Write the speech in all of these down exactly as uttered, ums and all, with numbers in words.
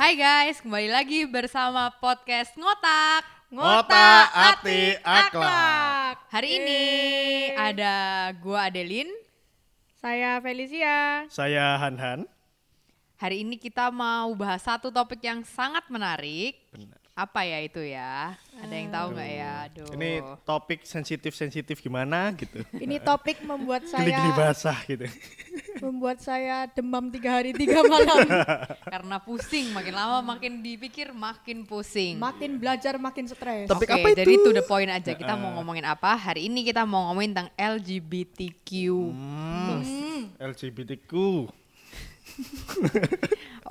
Hai guys, kembali lagi bersama podcast Ngotak Ngotak Ati Aklak. Hari Yeay. Ini ada gua Adeline, saya Felicia, saya Hanhan. Hari ini kita mau bahas satu topik yang sangat menarik. Benar. Apa ya itu ya? Ada yang tahu nggak ya? Aduh. Ini topik sensitif-sensitif gimana gitu. Ini topik membuat saya geli-geli basah gitu. Membuat saya demam tiga hari tiga malam karena pusing, makin lama makin dipikir makin pusing, makin belajar makin stres. Oke, okay, jadi to the point aja kita uh, mau ngomongin apa hari ini. Kita mau ngomongin tentang L G B T Q. hmm, hmm. L G B T Q. Oke,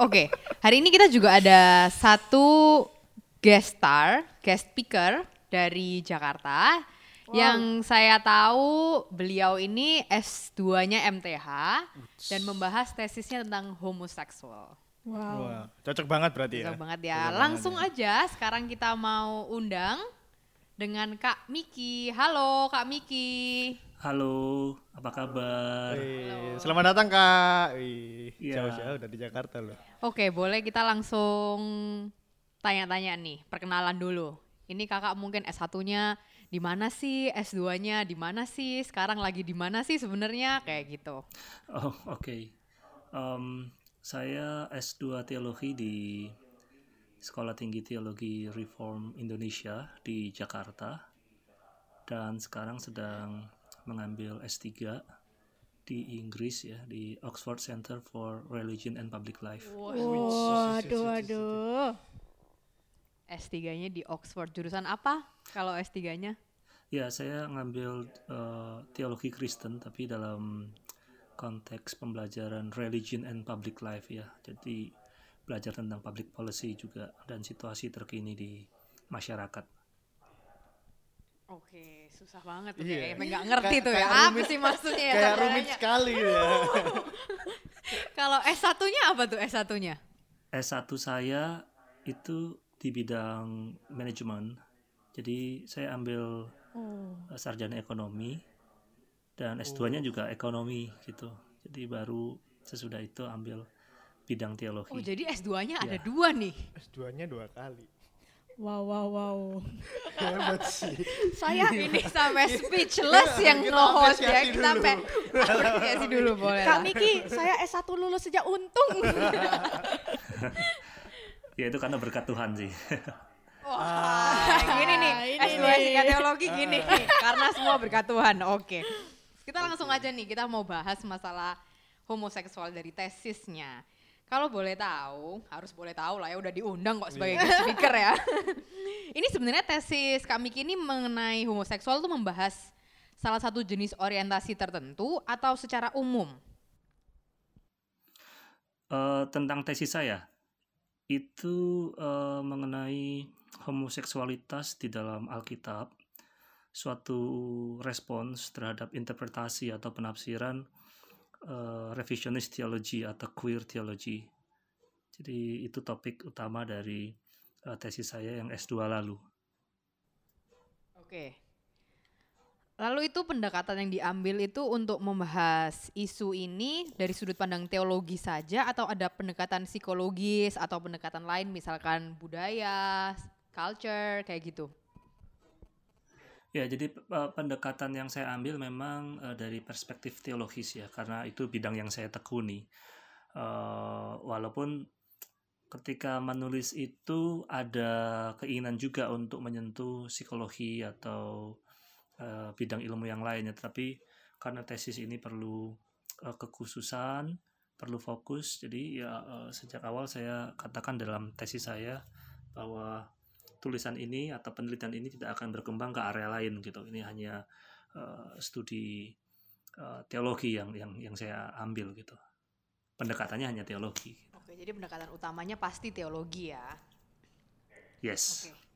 okay, hari ini kita juga ada satu guest star, guest speaker dari Jakarta. Wow. Yang saya tahu beliau ini S dua-nya M T H Uts. Dan membahas tesisnya tentang homoseksual. Wow. Wow, cocok banget berarti. Cocok ya. Cocok banget ya. Cocok Langsung banget aja ya. Sekarang kita mau undang dengan Kak Miki. Halo Kak Miki. Halo, apa kabar? Halo. Selamat datang Kak. Wih, yeah. Jauh-jauh dari Jakarta loh. Oke, boleh kita langsung tanya-tanya nih, perkenalan dulu. Ini kakak mungkin S satu-nya di mana sih, S dua-nya di mana sih, sekarang lagi di mana sih sebenarnya, kayak gitu. Oh, oke. Okay. Um, saya S dua Teologi di Sekolah Tinggi Teologi Reform Indonesia di Jakarta. Dan sekarang sedang mengambil S tiga di Inggris ya, di Oxford Center for Religion and Public Life. Waduh, aduh, aduh. S tiga-nya di Oxford, jurusan apa kalau S tiga-nya? Ya, saya ngambil uh, teologi Kristen tapi dalam konteks pembelajaran religion and public life ya. Jadi belajar tentang public policy juga dan situasi terkini di masyarakat. Oke, susah banget tuh yeah. Kayaknya gak ngerti K- tuh ya, rumit, apa sih maksudnya ya? Kayak rumit sekali ya. Kalau S satu-nya apa tuh S satu-nya? S satu saya itu di bidang manajemen, jadi saya ambil oh. sarjana ekonomi dan S dua-nya oh. juga ekonomi gitu, jadi baru sesudah itu ambil bidang teologi. Oh, jadi S dua-nya ya. Ada dua nih? S dua-nya dua kali. Wow, wow, wow. Hebat sih. Saya ini sampai speechless yang nge-host ya. Kita sampai apresiasi dulu boleh. Kak Miki, saya S satu lulus sejak untung. Ya itu karena berkat Tuhan sih. Wah, ah, gini nih, S dua singkat teologi gini nih, karena semua berkat Tuhan. Oke, okay. Kita langsung aja nih, kita mau bahas masalah homoseksual dari tesisnya. Kalau boleh tahu, harus boleh tahu lah ya, udah diundang kok sebagai yeah. speaker ya. Ini sebenarnya tesis Kak Miki ini mengenai homoseksual tuh membahas salah satu jenis orientasi tertentu atau secara umum? Uh, tentang tesis saya? Itu uh, mengenai homoseksualitas di dalam Alkitab, suatu respons terhadap interpretasi atau penafsiran uh, revisionist theology atau queer theology. Jadi itu topik utama dari uh, tesis saya yang S dua lalu. Oke. Lalu itu pendekatan yang diambil itu untuk membahas isu ini dari sudut pandang teologi saja atau ada pendekatan psikologis atau pendekatan lain misalkan budaya, culture, kayak gitu? Ya, jadi uh, pendekatan yang saya ambil memang uh, dari perspektif teologis ya, karena itu bidang yang saya tekuni. Uh, walaupun ketika menulis itu ada keinginan juga untuk menyentuh psikologi atau Uh, bidang ilmu yang lainnya, tapi karena tesis ini perlu uh, kekhususan, perlu fokus, jadi ya uh, sejak awal saya katakan dalam tesis saya bahwa tulisan ini atau penelitian ini tidak akan berkembang ke area lain gitu. Ini hanya uh, studi uh, teologi yang yang yang saya ambil gitu. Pendekatannya hanya teologi. Oke, jadi pendekatan utamanya pasti teologi ya. Yes. Oke.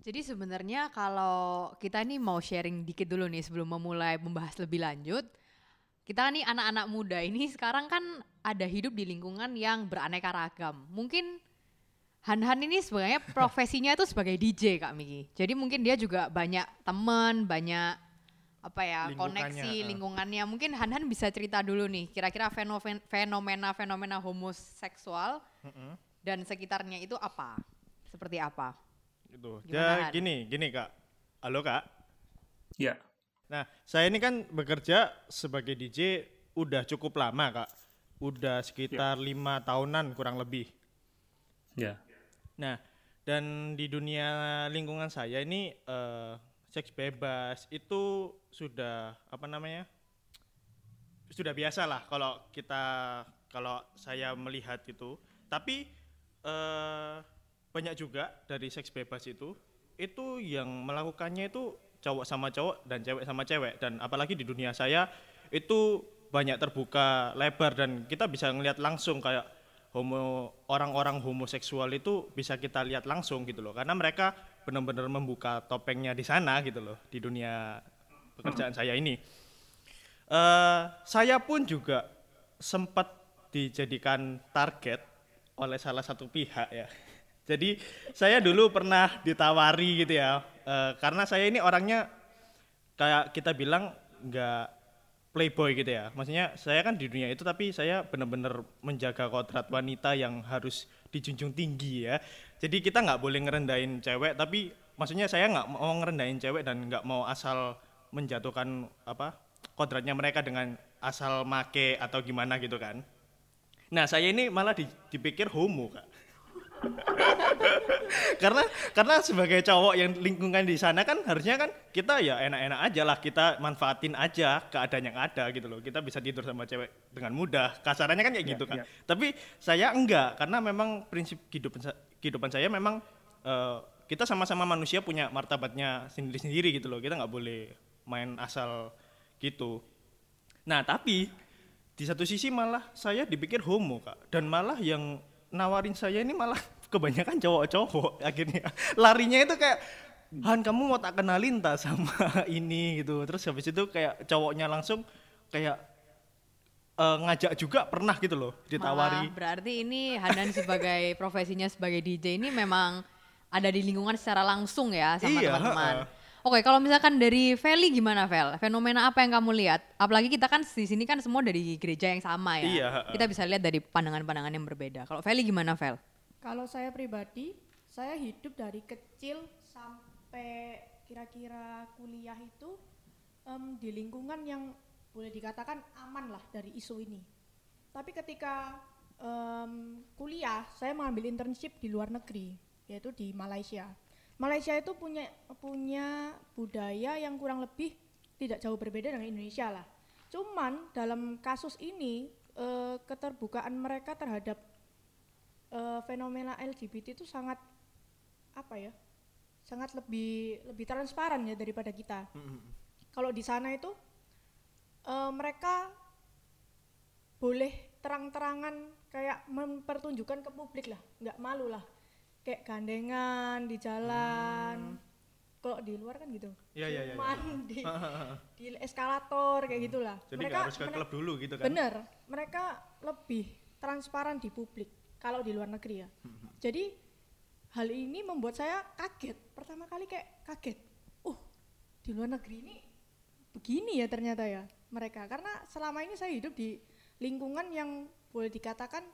Jadi sebenarnya kalau kita nih mau sharing dikit dulu nih sebelum memulai membahas lebih lanjut. Kita nih anak-anak muda ini sekarang kan ada hidup di lingkungan yang beraneka ragam. Mungkin Han-Han ini sebenarnya profesinya itu sebagai D J Kak Miki. Jadi mungkin dia juga banyak teman, banyak apa ya, lingkungannya, koneksi uh. lingkungannya. Mungkin Hanhan bisa cerita dulu nih, kira-kira fenomena-fenomena homoseksual uh-uh. dan sekitarnya itu apa? Seperti apa? Itu. Ya, gini, gini Kak. Halo Kak. Ya. Nah, saya ini kan bekerja sebagai D J udah cukup lama Kak. Udah sekitar lima ya. tahunan kurang lebih. Ya. Nah, dan di dunia lingkungan saya ini uh, seks bebas itu sudah apa namanya? Sudah biasa lah kalau kita kalau saya melihat itu. Tapi uh, banyak juga dari seks bebas itu itu yang melakukannya itu cowok sama cowok dan cewek sama cewek, dan apalagi di dunia saya itu banyak terbuka lebar dan kita bisa ngelihat langsung kayak homo, orang-orang homoseksual itu bisa kita lihat langsung gitu loh, karena mereka benar-benar membuka topengnya di sana gitu loh, di dunia pekerjaan hmm. saya ini. Uh, saya pun juga sempat dijadikan target oleh salah satu pihak ya. Jadi saya dulu pernah ditawari gitu ya, uh, karena saya ini orangnya kayak kita bilang nggak playboy gitu ya. Maksudnya saya kan di dunia itu, tapi saya benar-benar menjaga kodrat wanita yang harus dijunjung tinggi ya. Jadi kita nggak boleh ngerendahin cewek, tapi maksudnya saya nggak mau ngerendahin cewek dan nggak mau asal menjatuhkan apa kodratnya mereka dengan asal make atau gimana gitu kan. Nah saya ini malah di, dipikir homo Kak. karena karena sebagai cowok yang lingkungan di sana kan harusnya kan kita ya enak-enak aja lah, kita manfaatin aja keadaan yang ada gitu loh, kita bisa tidur sama cewek dengan mudah, kasarannya kan kayak gitu ya, kan ya. Tapi saya enggak, karena memang prinsip kehidupan kehidupan saya memang uh, kita sama-sama manusia punya martabatnya sendiri-sendiri gitu loh, kita nggak boleh main asal gitu. Nah tapi di satu sisi malah saya dipikir homo Kak, dan malah yang nawarin saya ini malah kebanyakan cowok-cowok akhirnya. Larinya itu kayak, Han kamu mau tak kenalin tak sama ini gitu. Terus habis itu kayak cowoknya langsung kayak uh, ngajak juga pernah gitu loh, ditawari. Malah berarti ini Hanan sebagai profesinya sebagai D J ini memang ada di lingkungan secara langsung ya sama iya, teman-teman. Uh. Oke, kalau misalkan dari Feli gimana Vel? Fenomena apa yang kamu lihat? Apalagi kita kan di sini kan semua dari gereja yang sama ya. Iya, kita bisa lihat dari pandangan-pandangan yang berbeda. Kalau Feli gimana Vel? Kalau saya pribadi, saya hidup dari kecil sampai kira-kira kuliah itu um, di lingkungan yang boleh dikatakan aman lah dari isu ini. Tapi ketika um, kuliah, saya mengambil internship di luar negeri, yaitu di Malaysia. Malaysia itu punya punya budaya yang kurang lebih tidak jauh berbeda dengan Indonesia lah. Cuman dalam kasus ini e, keterbukaan mereka terhadap e, fenomena L G B T itu sangat apa ya? Sangat lebih lebih transparan ya daripada kita. Mm-hmm. Kalau di sana itu e, mereka boleh terang-terangan kayak mempertunjukkan ke publik lah, nggak malu lah. Kayak gandengan di jalan, hmm. kalau di luar kan gitu, ya, ya, ya, cuman ya. Di, di eskalator kayak hmm. gitulah. Jadi mereka harus ke klub mene- dulu gitu kan? Bener, mereka lebih transparan di publik kalau di luar negeri ya. Hmm. Jadi hal ini membuat saya kaget, pertama kali kayak kaget, uh di luar negeri ini begini ya ternyata ya mereka. Karena selama ini saya hidup di lingkungan yang boleh dikatakan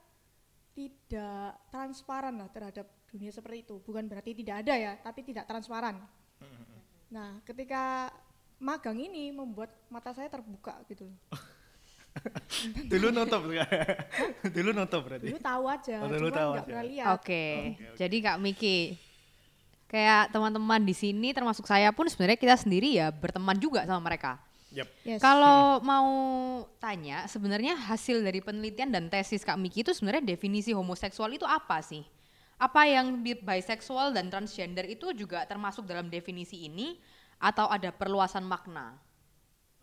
tidak transparan lah terhadap dunia seperti itu, bukan berarti tidak ada ya, tapi tidak transparan. Nah, ketika magang ini membuat mata saya terbuka gitu. Dulu nutup kan? Dulu nutup berarti. Dulu tahu aja, oh, dulu cuma tahu enggak aja. Pernah lihat. Oke, okay. oh, okay, okay. Jadi Kak Miki, kayak teman-teman di sini termasuk saya pun sebenarnya kita sendiri ya berteman juga sama mereka. Yep. Yes. Kalau hmm. mau tanya, sebenarnya hasil dari penelitian dan tesis Kak Miki itu sebenarnya definisi homoseksual itu apa sih? Apa yang biseksual dan transgender itu juga termasuk dalam definisi ini atau ada perluasan makna?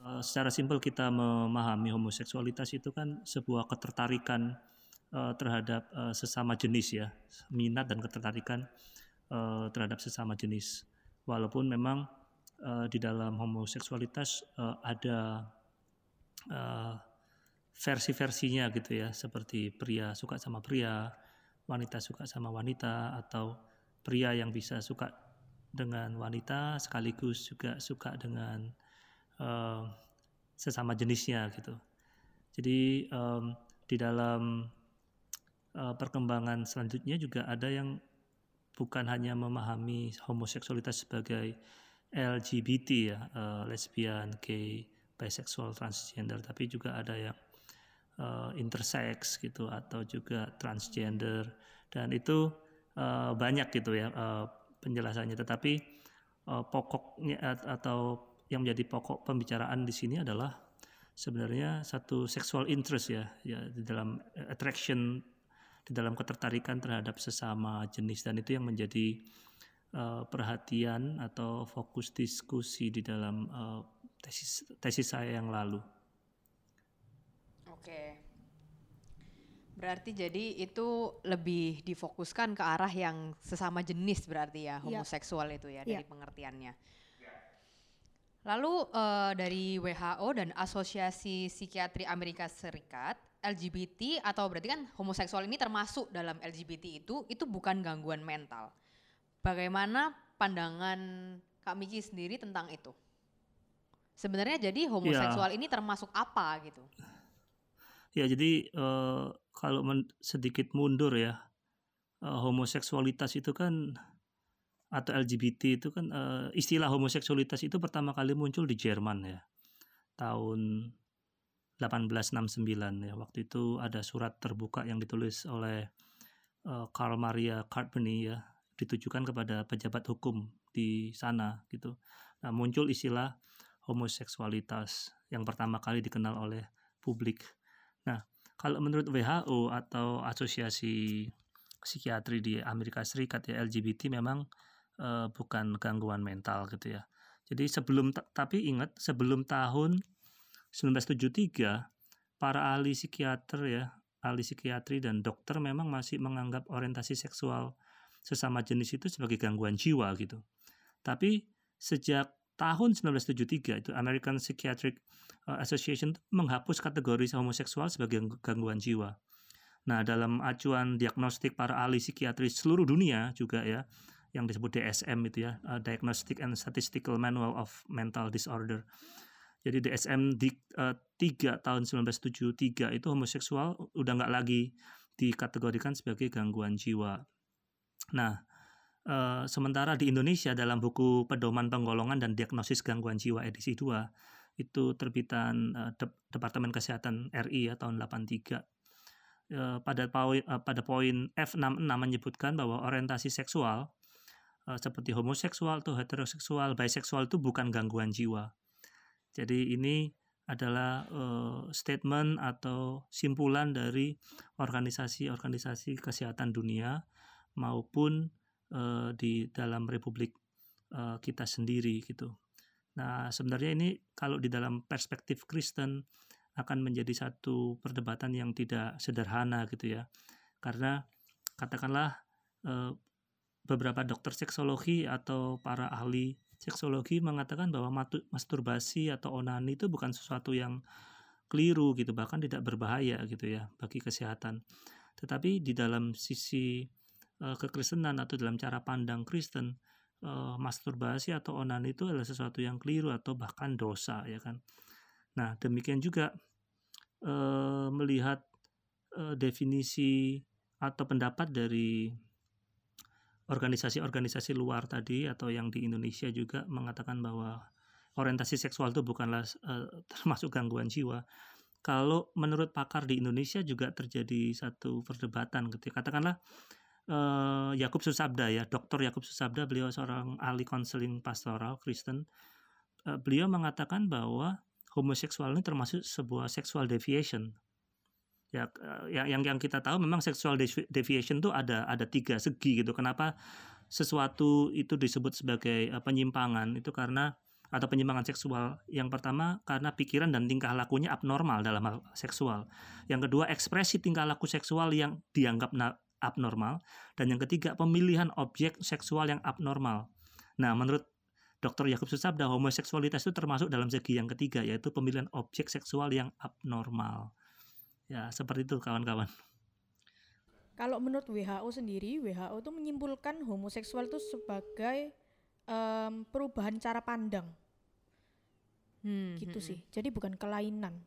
Uh, secara simpel kita memahami homoseksualitas itu kan sebuah ketertarikan uh, terhadap uh, sesama jenis ya, minat dan ketertarikan uh, terhadap sesama jenis. Walaupun memang uh, di dalam homoseksualitas uh, ada uh, versi-versinya gitu ya, seperti pria suka sama pria, wanita suka sama wanita, atau pria yang bisa suka dengan wanita sekaligus juga suka dengan uh, sesama jenisnya gitu. Jadi um, di dalam uh, perkembangan selanjutnya juga ada yang bukan hanya memahami homoseksualitas sebagai L G B T ya, uh, lesbian, gay, bisexual, transgender, tapi juga ada yang uh, intersex gitu atau juga transgender, dan itu uh, banyak gitu ya uh, penjelasannya. Tetapi uh, pokoknya atau yang menjadi pokok pembicaraan di sini adalah sebenarnya satu sexual interest ya, ya di dalam attraction, di dalam ketertarikan terhadap sesama jenis, dan itu yang menjadi Uh, perhatian atau fokus diskusi di dalam uh, tesis tesis saya yang lalu. Oke, berarti jadi itu lebih difokuskan ke arah yang sesama jenis berarti ya, homoseksual ya. Itu ya, ya dari pengertiannya. Ya. Lalu uh, dari W H O dan Asosiasi Psikiatri Amerika Serikat, L G B T atau berarti kan homoseksual ini termasuk dalam L G B T itu itu bukan gangguan mental. Bagaimana pandangan Kak Miki sendiri tentang itu? Sebenarnya jadi homoseksual ya, ini termasuk apa gitu? Ya jadi uh, kalau men- sedikit mundur ya, uh, homoseksualitas itu kan atau L G B T itu kan uh, istilah homoseksualitas itu pertama kali muncul di Jerman ya tahun delapan belas enam puluh sembilan ya. Waktu itu ada surat terbuka yang ditulis oleh uh, Karl Maria Carboni ya, ditujukan kepada pejabat hukum di sana gitu. Nah, muncul istilah homoseksualitas yang pertama kali dikenal oleh publik. Nah, kalau menurut W H O atau Asosiasi Psikiatri di Amerika Serikat ya, L G B T memang uh, bukan gangguan mental gitu ya. Jadi sebelum tapi ingat sebelum tahun sembilan belas tujuh puluh tiga para ahli psikiater ya, ahli psikiatri dan dokter memang masih menganggap orientasi seksual sesama jenis itu sebagai gangguan jiwa gitu. Tapi sejak tahun sembilan belas tujuh puluh tiga itu American Psychiatric Association menghapus kategori homoseksual sebagai gangguan jiwa. Nah, dalam acuan diagnostik para ahli psikiatri seluruh dunia juga ya, yang disebut D S M itu ya, Diagnostic and Statistical Manual of Mental Disorder. Jadi D S M tiga tahun sembilan belas tujuh puluh tiga itu homoseksual udah nggak lagi dikategorikan sebagai gangguan jiwa. Nah, e, sementara di Indonesia dalam buku Pedoman Penggolongan dan Diagnosis Gangguan Jiwa edisi dua itu terbitan e, De, Departemen Kesehatan R I ya tahun delapan puluh tiga e, pada poin e, pada poin F enam puluh enam menyebutkan bahwa orientasi seksual e, seperti homoseksual atau heteroseksual, biseksual itu bukan gangguan jiwa. Jadi ini adalah uh, statement atau simpulan dari organisasi-organisasi kesehatan dunia maupun uh, di dalam republik uh, kita sendiri gitu. Nah, sebenarnya ini kalau di dalam perspektif Kristen akan menjadi satu perdebatan yang tidak sederhana gitu ya. Karena katakanlah uh, beberapa dokter seksologi atau para ahli seksologi mengatakan bahwa masturbasi atau onani itu bukan sesuatu yang keliru gitu, bahkan tidak berbahaya gitu ya bagi kesehatan. Tetapi di dalam sisi uh, kekristenan atau dalam cara pandang Kristen, uh, masturbasi atau onani itu adalah sesuatu yang keliru atau bahkan dosa ya kan. Nah, demikian juga uh, melihat uh, definisi atau pendapat dari organisasi-organisasi luar tadi atau yang di Indonesia juga mengatakan bahwa orientasi seksual itu bukanlah uh, termasuk gangguan jiwa. Kalau menurut pakar di Indonesia juga terjadi satu perdebatan gitu. Katakanlah uh, Yakub Susabda ya, Doktor Yakub Susabda, beliau seorang ahli konseling pastoral Kristen. Uh, beliau mengatakan bahwa homoseksual ini termasuk sebuah sexual deviation. Ya, yang yang kita tahu memang sexual deviation itu ada ada tiga segi gitu. Kenapa sesuatu itu disebut sebagai penyimpangan itu karena atau penyimpangan seksual. Yang pertama karena pikiran dan tingkah lakunya abnormal dalam hal seksual. Yang kedua ekspresi tingkah laku seksual yang dianggap abnormal, dan yang ketiga pemilihan objek seksual yang abnormal. Nah, menurut Doktor Yakub Susabda, homoseksualitas itu termasuk dalam segi yang ketiga, yaitu pemilihan objek seksual yang abnormal. Ya, seperti itu kawan-kawan. Kalau menurut W H O sendiri, W H O itu menyimpulkan homoseksual itu sebagai um, perubahan cara pandang. hmm, gitu hmm. sih. Jadi bukan kelainan.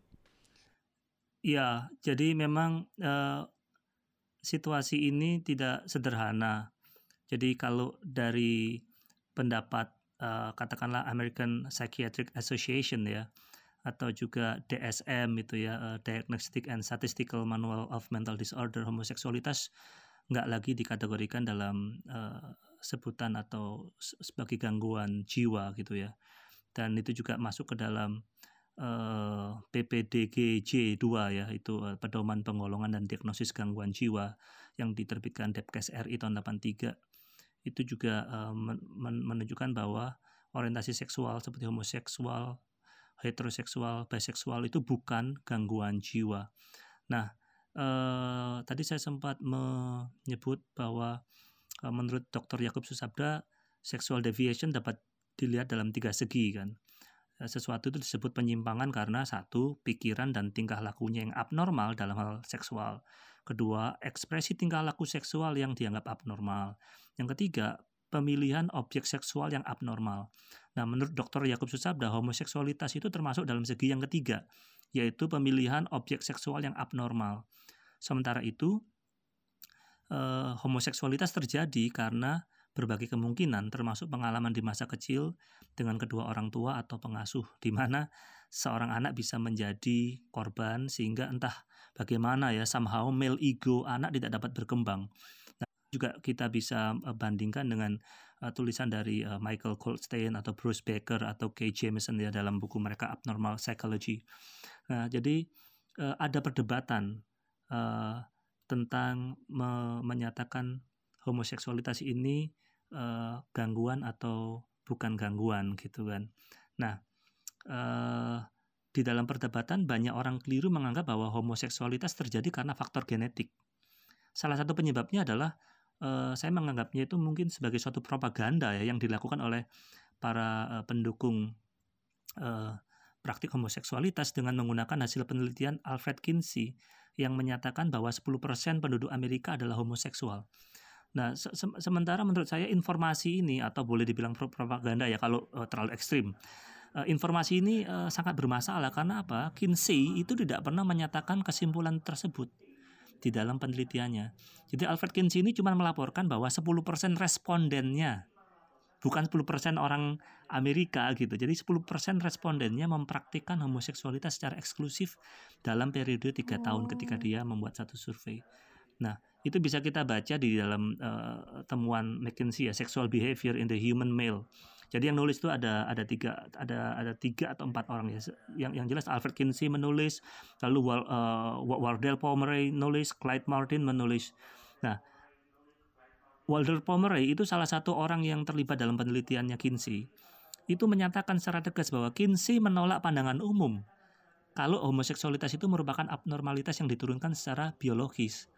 Iya, jadi memang uh, situasi ini tidak sederhana. Jadi kalau dari pendapat uh, katakanlah American Psychiatric Association ya, atau juga D S M itu ya, uh, Diagnostic and Statistical Manual of Mental Disorder, homoseksualitas nggak lagi dikategorikan dalam uh, sebutan atau sebagai gangguan jiwa gitu ya. Dan itu juga masuk ke dalam Uh, P P D G J two ya, itu uh, pedoman pengolongan dan diagnosis gangguan jiwa yang diterbitkan Depkes R I tahun delapan tiga. Itu juga uh, men- menunjukkan bahwa orientasi seksual seperti homoseksual, heteroseksual, biseksual itu bukan gangguan jiwa. Nah, uh, tadi saya sempat menyebut bahwa uh, menurut Doktor Yakub Susabda, sexual deviation dapat dilihat dalam tiga segi kan. Sesuatu itu disebut penyimpangan karena satu, pikiran dan tingkah lakunya yang abnormal dalam hal seksual. Kedua, ekspresi tingkah laku seksual yang dianggap abnormal. Yang ketiga, pemilihan objek seksual yang abnormal. Nah, menurut Doktor Yakub Susabda, homoseksualitas itu termasuk dalam segi yang ketiga, yaitu pemilihan objek seksual yang abnormal. Sementara itu, eh, homoseksualitas terjadi karena berbagai kemungkinan, termasuk pengalaman di masa kecil dengan kedua orang tua atau pengasuh, di mana seorang anak bisa menjadi korban sehingga entah bagaimana ya, somehow male ego anak tidak dapat berkembang. Nah, juga kita bisa bandingkan dengan uh, tulisan dari uh, Michael Goldstein atau Bruce Baker atau K. Jameson ya, dalam buku mereka Abnormal Psychology. Nah, jadi uh, ada perdebatan uh, tentang me- menyatakan homoseksualitas ini Uh, gangguan atau bukan gangguan gitu kan. Nah, uh, di dalam perdebatan banyak orang keliru menganggap bahwa homoseksualitas terjadi karena faktor genetik. Salah satu penyebabnya adalah uh, saya menganggapnya itu mungkin sebagai suatu propaganda ya, yang dilakukan oleh para uh, pendukung uh, praktik homoseksualitas dengan menggunakan hasil penelitian Alfred Kinsey yang menyatakan bahwa sepuluh persen penduduk Amerika adalah homoseksual. Nah, se- sementara menurut saya informasi ini, atau boleh dibilang propaganda ya kalau uh, terlalu ekstrim, uh, informasi ini uh, sangat bermasalah. Karena apa? Kinsey itu tidak pernah menyatakan kesimpulan tersebut di dalam penelitiannya. Jadi Alfred Kinsey ini cuma melaporkan bahwa sepuluh persen respondennya, bukan sepuluh persen orang Amerika gitu. Jadi sepuluh persen respondennya mempraktikkan homoseksualitas secara eksklusif dalam periode tiga tahun ketika dia membuat satu survei. Nah, itu bisa kita baca di dalam uh, temuan McKinsey ya, Sexual Behavior in the Human Male. Jadi yang nulis itu ada ada tiga ada ada tiga atau empat orang ya. Yang yang jelas Alfred Kinsey menulis, lalu uh, Wardell Pomeroy nulis, Clyde Martin menulis. Nah, Walter Pomeroy itu salah satu orang yang terlibat dalam penelitiannya Kinsey. Itu menyatakan secara tegas bahwa Kinsey menolak pandangan umum kalau homoseksualitas itu merupakan abnormalitas yang diturunkan secara biologis.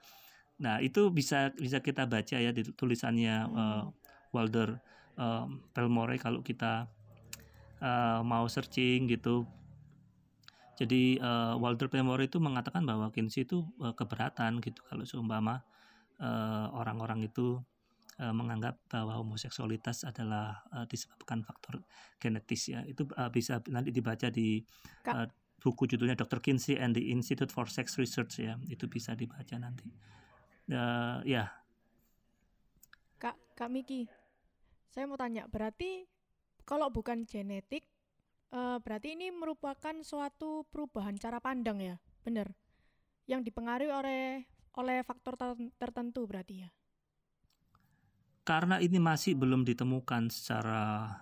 Nah, itu bisa bisa kita baca ya di tulisannya uh, Walter uh, Pelmore kalau kita uh, mau searching gitu. Jadi uh, Walter Pelmore itu mengatakan bahwa Kinsey itu uh, keberatan gitu kalau seumpama uh, orang-orang itu uh, menganggap bahwa homoseksualitas adalah uh, disebabkan faktor genetis ya. Itu uh, bisa nanti dibaca di uh, buku judulnya Doktor Kinsey and the Institute for Sex Research ya. Itu bisa dibaca nanti. Uh, ya, yeah. Kak, Kak Miki, saya mau tanya, berarti kalau bukan genetik, uh, berarti ini merupakan suatu perubahan cara pandang ya, benar? Yang dipengaruhi oleh oleh faktor ter- tertentu berarti ya? Karena ini masih belum ditemukan secara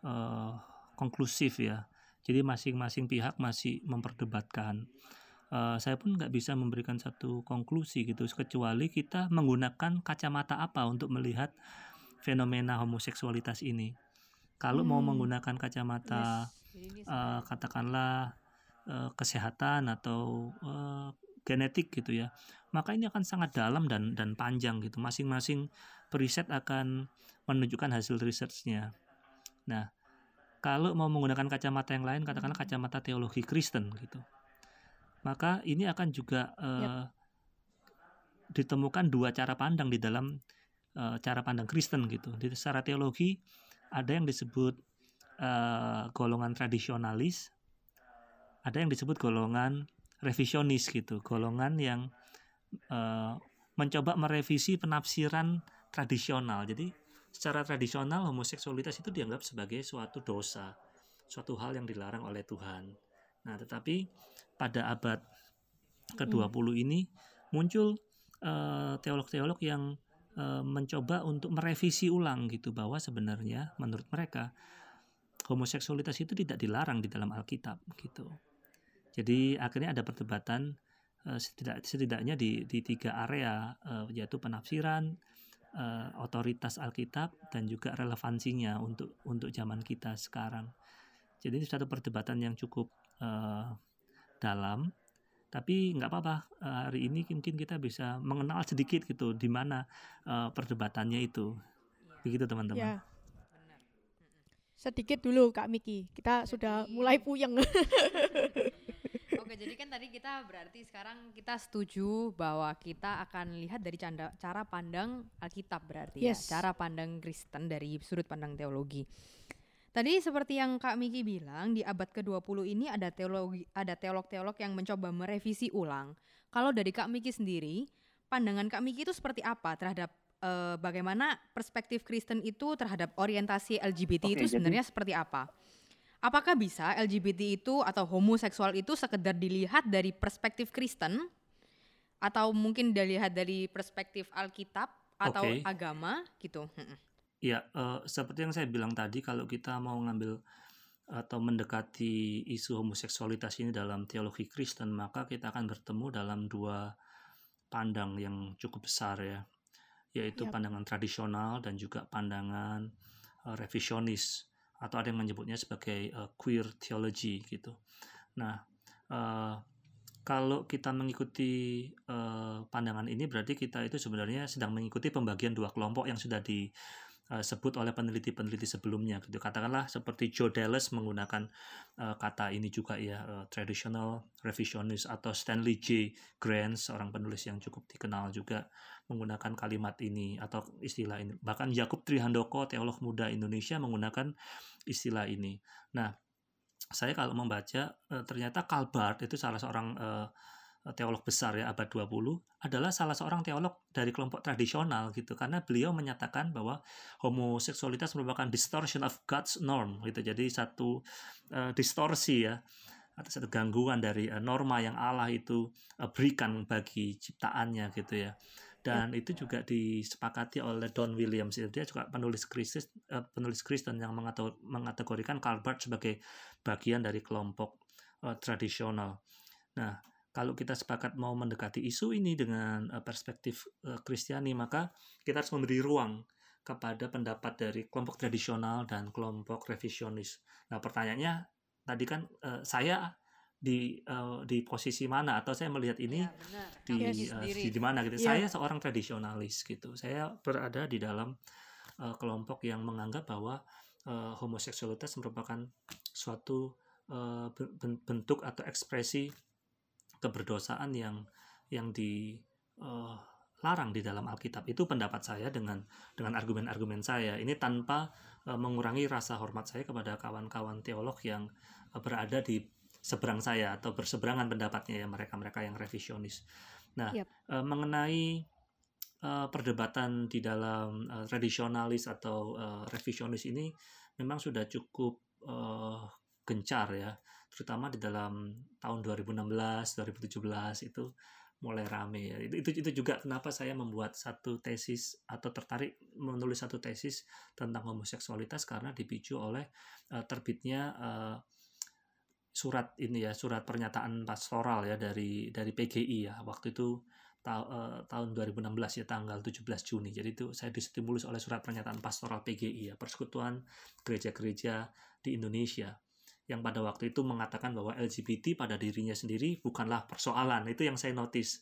uh, konklusif ya, jadi masing-masing pihak masih memperdebatkan. Uh, saya pun nggak bisa memberikan satu konklusi gitu, kecuali kita menggunakan kacamata apa untuk melihat fenomena homoseksualitas ini. Kalau hmm. mau menggunakan kacamata yes. uh, katakanlah uh, kesehatan atau uh, genetik gitu ya, maka ini akan sangat dalam dan dan panjang gitu. Masing-masing periset akan menunjukkan hasil risetnya. Nah, kalau mau menggunakan kacamata yang lain, katakanlah kacamata teologi Kristen gitu, maka ini akan juga uh, yep. ditemukan dua cara pandang di dalam uh, cara pandang Kristen gitu. Di secara teologi ada yang disebut uh, golongan tradisionalis, ada yang disebut golongan revisionis gitu, golongan yang uh, mencoba merevisi penafsiran tradisional. Jadi secara tradisional homoseksualitas itu dianggap sebagai suatu dosa, suatu hal yang dilarang oleh Tuhan. Nah, tetapi pada abad ke dua puluh ini muncul uh, teolog-teolog yang uh, mencoba untuk merevisi ulang gitu, bahwa sebenarnya menurut mereka homoseksualitas itu tidak dilarang di dalam Alkitab gitu. Jadi akhirnya ada perdebatan uh, setidak, setidaknya di, di tiga area, uh, yaitu penafsiran, uh, otoritas Alkitab, dan juga relevansinya untuk untuk zaman kita sekarang. Jadi ini satu perdebatan yang cukup uh, dalam. Tapi nggak apa-apa, hari ini mungkin kita bisa mengenal sedikit gitu di mana uh, perdebatannya itu. Begitu teman-teman. Ya. Sedikit dulu Kak Miki, kita jadi, sudah mulai puyeng. Oke, jadi kan tadi kita berarti sekarang kita setuju bahwa kita akan lihat dari canda, cara pandang Alkitab berarti, yes, ya, cara pandang Kristen dari sudut pandang teologi. Tadi seperti yang Kak Miki bilang, di abad ke dua puluh ini ada teologi, ada teolog-teolog yang mencoba merevisi ulang. Kalau dari Kak Miki sendiri, pandangan Kak Miki itu seperti apa terhadap uh, bagaimana perspektif Kristen itu terhadap orientasi L G B T? Oke, itu sebenarnya jadi, seperti apa? Apakah bisa L G B T itu atau homoseksual itu sekedar dilihat dari perspektif Kristen? Atau mungkin dilihat dari perspektif Alkitab atau okay, agama gitu? Ya, uh, seperti yang saya bilang tadi, kalau kita mau ngambil atau mendekati isu homoseksualitas ini dalam teologi Kristen, maka kita akan bertemu dalam dua pandang yang cukup besar ya, yaitu yep, pandangan tradisional dan juga pandangan uh, revisionis, atau ada yang menyebutnya sebagai uh, queer theology gitu. Nah, uh, kalau kita mengikuti uh, pandangan ini, berarti kita itu sebenarnya sedang mengikuti pembagian dua kelompok yang sudah di Uh, sebut oleh peneliti-peneliti sebelumnya gitu. Katakanlah seperti Joe Dallas menggunakan uh, kata ini juga ya, uh, traditional revisionist, atau Stanley J. Grant, seorang penulis yang cukup dikenal juga, menggunakan kalimat ini atau istilah ini. Bahkan Jakob Trihandoko, teolog muda Indonesia, menggunakan istilah ini. Nah, saya kalau membaca uh, ternyata Karl Barth itu salah seorang uh, teolog besar ya abad dua puluh, adalah salah seorang teolog dari kelompok tradisional gitu, karena beliau menyatakan bahwa homoseksualitas merupakan distortion of God's norm gitu. Jadi satu uh, distorsi ya, atau satu gangguan dari uh, norma yang Allah itu uh, berikan bagi ciptaannya gitu ya. Dan itu juga disepakati oleh Don Williams. Dia juga penulis Kristen, uh, penulis Kristen yang mengategorikan Karl Barth sebagai bagian dari kelompok uh, tradisional. Nah, kalau kita sepakat mau mendekati isu ini dengan perspektif Kristiani, maka kita harus memberi ruang kepada pendapat dari kelompok tradisional dan kelompok revisionis. Nah, pertanyaannya tadi kan saya di di posisi mana, atau saya melihat ini ya, di, di di mana gitu. Ya. Saya seorang tradisionalis gitu. Saya berada di dalam kelompok yang menganggap bahwa homoseksualitas merupakan suatu bentuk atau ekspresi keberdosaan yang yang dilarang uh, di dalam Alkitab. Itu pendapat saya dengan dengan argumen-argumen saya. Ini tanpa uh, mengurangi rasa hormat saya kepada kawan-kawan teolog yang uh, berada di seberang saya atau berseberangan pendapatnya ya, mereka-mereka yang revisionis. Nah, yep. uh, mengenai uh, perdebatan di dalam uh, tradisionalis atau uh, revisionis ini memang sudah cukup uh, gencar ya, terutama di dalam tahun dua ribu enam belas dua ribu tujuh belas itu mulai rame ya. Itu itu juga kenapa saya membuat satu tesis atau tertarik menulis satu tesis tentang homoseksualitas, karena dipicu oleh uh, terbitnya uh, surat ini ya, surat pernyataan pastoral ya dari dari P G I ya, waktu itu ta- uh, tahun dua ribu enam belas ya, tanggal tujuh belas Juni. Jadi itu saya distimulus oleh surat pernyataan pastoral P G I ya, Persekutuan Gereja-gereja di Indonesia, yang pada waktu itu mengatakan bahwa L G B T pada dirinya sendiri bukanlah persoalan. Itu yang saya notice.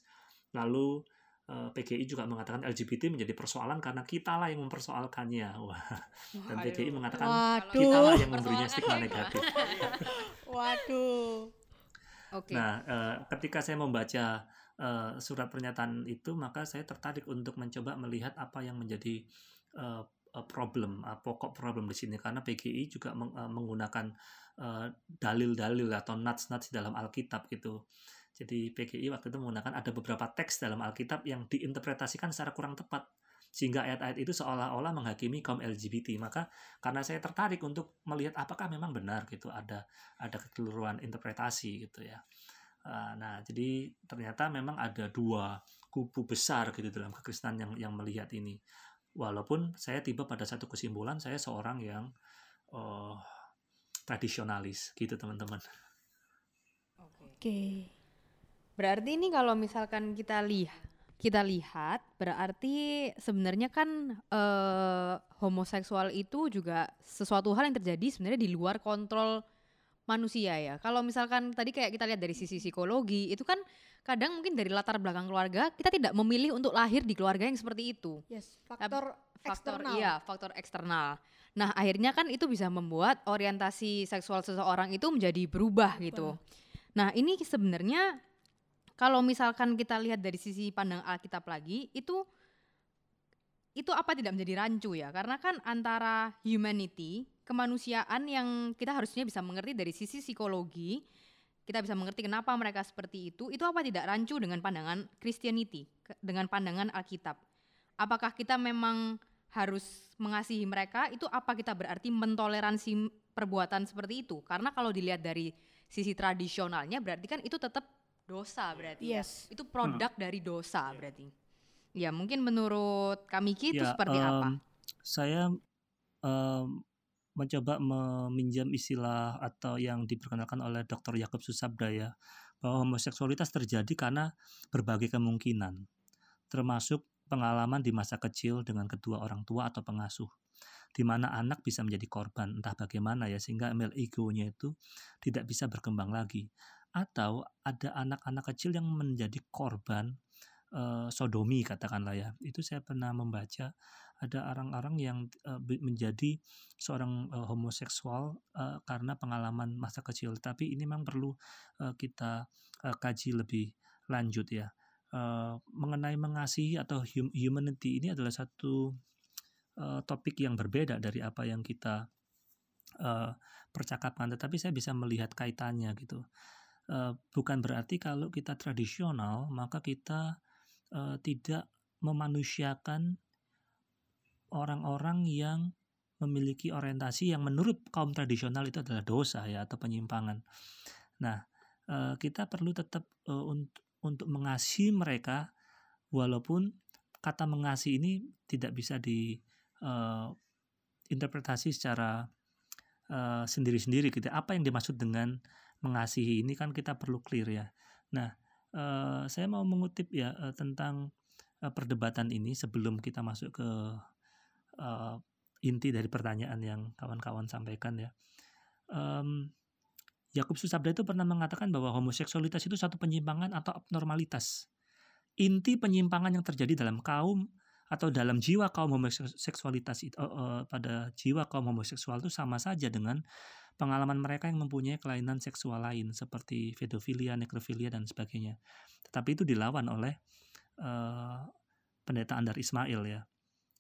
Lalu P G I juga mengatakan L G B T menjadi persoalan karena kitalah yang mempersoalkannya. Wah. Dan P G I mengatakan Waduh. kitalah yang memberinya stigma negatif. Waduh. Oke. Nah, ketika saya membaca surat pernyataan itu, maka saya tertarik untuk mencoba melihat apa yang menjadi problem, pokok problem di sini, karena P G I juga menggunakan dalil-dalil atau nats-nats dalam Alkitab gitu. Jadi P G I waktu itu menggunakan ada beberapa teks dalam Alkitab yang diinterpretasikan secara kurang tepat, sehingga ayat-ayat itu seolah-olah menghakimi kaum L G B T. Maka karena saya tertarik untuk melihat apakah memang benar gitu ada ada kekeliruan interpretasi gitu ya. Nah, jadi ternyata memang ada dua kubu besar gitu dalam kekristenan yang yang melihat ini. Walaupun saya tiba pada satu kesimpulan, saya seorang yang oh, tradisionalis gitu teman-teman. Oke. Okay. Berarti ini kalau misalkan kita lihat, kita lihat berarti sebenarnya kan eh, homoseksual itu juga sesuatu hal yang terjadi sebenarnya di luar kontrol manusia ya. Kalau misalkan tadi kayak kita lihat dari sisi psikologi, itu kan kadang mungkin dari latar belakang keluarga kita tidak memilih untuk lahir di keluarga yang seperti itu. Yes, faktor, faktor eksternal. Iya, faktor eksternal. Nah, akhirnya kan itu bisa membuat orientasi seksual seseorang itu menjadi berubah gitu. Benar. Nah, ini sebenarnya kalau misalkan kita lihat dari sisi pandang Alkitab lagi, itu itu apa tidak menjadi rancu ya? Karena kan antara humanity, kemanusiaan yang kita harusnya bisa mengerti dari sisi psikologi, kita bisa mengerti kenapa mereka seperti itu, itu apa tidak rancu dengan pandangan Christianity, dengan pandangan Alkitab? Apakah kita memang harus mengasihi mereka, itu apa kita berarti mentoleransi perbuatan seperti itu? Karena kalau dilihat dari sisi tradisionalnya berarti kan itu tetap dosa berarti yes. ya, itu produk hmm. dari dosa yeah. berarti. Ya mungkin menurut Kak Miki itu ya, seperti um, apa? Saya um, mencoba meminjam istilah atau yang diperkenalkan oleh Doktor Yakub Susabda ya, bahwa homoseksualitas terjadi karena berbagai kemungkinan, termasuk pengalaman di masa kecil dengan kedua orang tua atau pengasuh, di mana anak bisa menjadi korban entah bagaimana ya, sehingga male ego-nya itu tidak bisa berkembang lagi, atau ada anak-anak kecil yang menjadi korban eh, sodomi katakanlah ya. Itu saya pernah membaca ada orang-orang yang uh, menjadi seorang uh, homoseksual uh, karena pengalaman masa kecil. Tapi ini memang perlu uh, kita uh, kaji lebih lanjut ya. Uh, mengenai mengasihi atau hum- humanity ini adalah satu uh, topik yang berbeda dari apa yang kita uh, percakapkan. Tetapi saya bisa melihat kaitannya gitu. Uh, bukan berarti kalau kita tradisional maka kita uh, tidak memanusiakan orang-orang yang memiliki orientasi yang menurut kaum tradisional itu adalah dosa ya atau penyimpangan. Nah, kita perlu tetap untuk mengasihi mereka, walaupun kata mengasihi ini tidak bisa diinterpretasi secara sendiri-sendiri gitu. Apa yang dimaksud dengan mengasihi ini kan kita perlu clear ya. Nah, saya mau mengutip ya tentang perdebatan ini sebelum kita masuk ke Uh, inti dari pertanyaan yang kawan-kawan sampaikan ya. um, Yakub Susabda itu pernah mengatakan bahwa homoseksualitas itu satu penyimpangan atau abnormalitas, inti penyimpangan yang terjadi dalam kaum atau dalam jiwa kaum homoseksualitas itu, uh, uh, pada jiwa kaum homoseksual itu sama saja dengan pengalaman mereka yang mempunyai kelainan seksual lain seperti pedofilia, nekrofilia dan sebagainya. Tetapi itu dilawan oleh uh, pendeta Andar Ismail ya,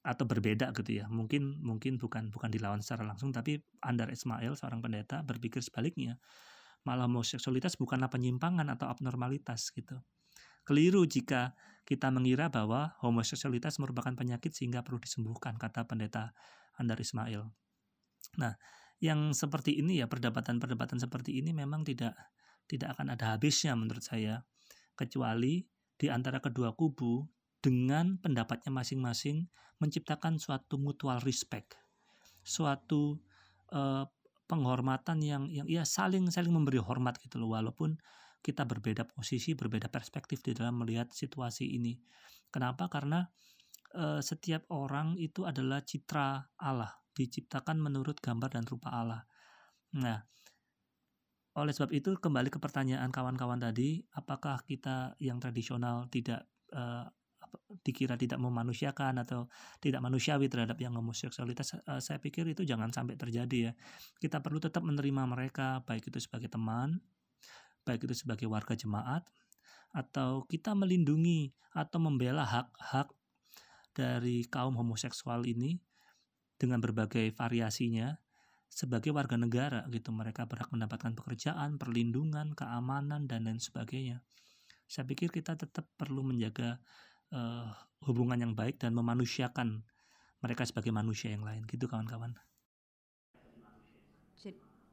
atau berbeda gitu ya. Mungkin mungkin bukan bukan dilawan secara langsung, tapi Andar Ismail seorang pendeta berpikir sebaliknya. Malah homoseksualitas bukanlah penyimpangan atau abnormalitas gitu. Keliru jika kita mengira bahwa homoseksualitas merupakan penyakit sehingga perlu disembuhkan, kata pendeta Andar Ismail. Nah, yang seperti ini ya, perdebatan-perdebatan seperti ini memang tidak tidak akan ada habisnya menurut saya, kecuali di antara kedua kubu dengan pendapatnya masing-masing menciptakan suatu mutual respect, suatu uh, penghormatan yang yang ya saling saling memberi hormat gitu loh, walaupun kita berbeda posisi, berbeda perspektif di dalam melihat situasi ini. Kenapa? Karena uh, setiap orang itu adalah citra Allah, diciptakan menurut gambar dan rupa Allah. Nah, oleh sebab itu kembali ke pertanyaan kawan-kawan tadi, apakah kita yang tradisional tidak uh, dikira tidak memanusiakan atau tidak manusiawi terhadap yang homoseksualitas. Saya pikir itu jangan sampai terjadi ya. Kita perlu tetap menerima mereka, baik itu sebagai teman, baik itu sebagai warga jemaat, atau kita melindungi atau membela hak-hak dari kaum homoseksual ini dengan berbagai variasinya sebagai warga negara gitu. Mereka berhak mendapatkan pekerjaan, perlindungan, keamanan, dan lain sebagainya. Saya pikir kita tetap perlu menjaga uh, hubungan yang baik dan memanusiakan mereka sebagai manusia yang lain gitu kawan-kawan.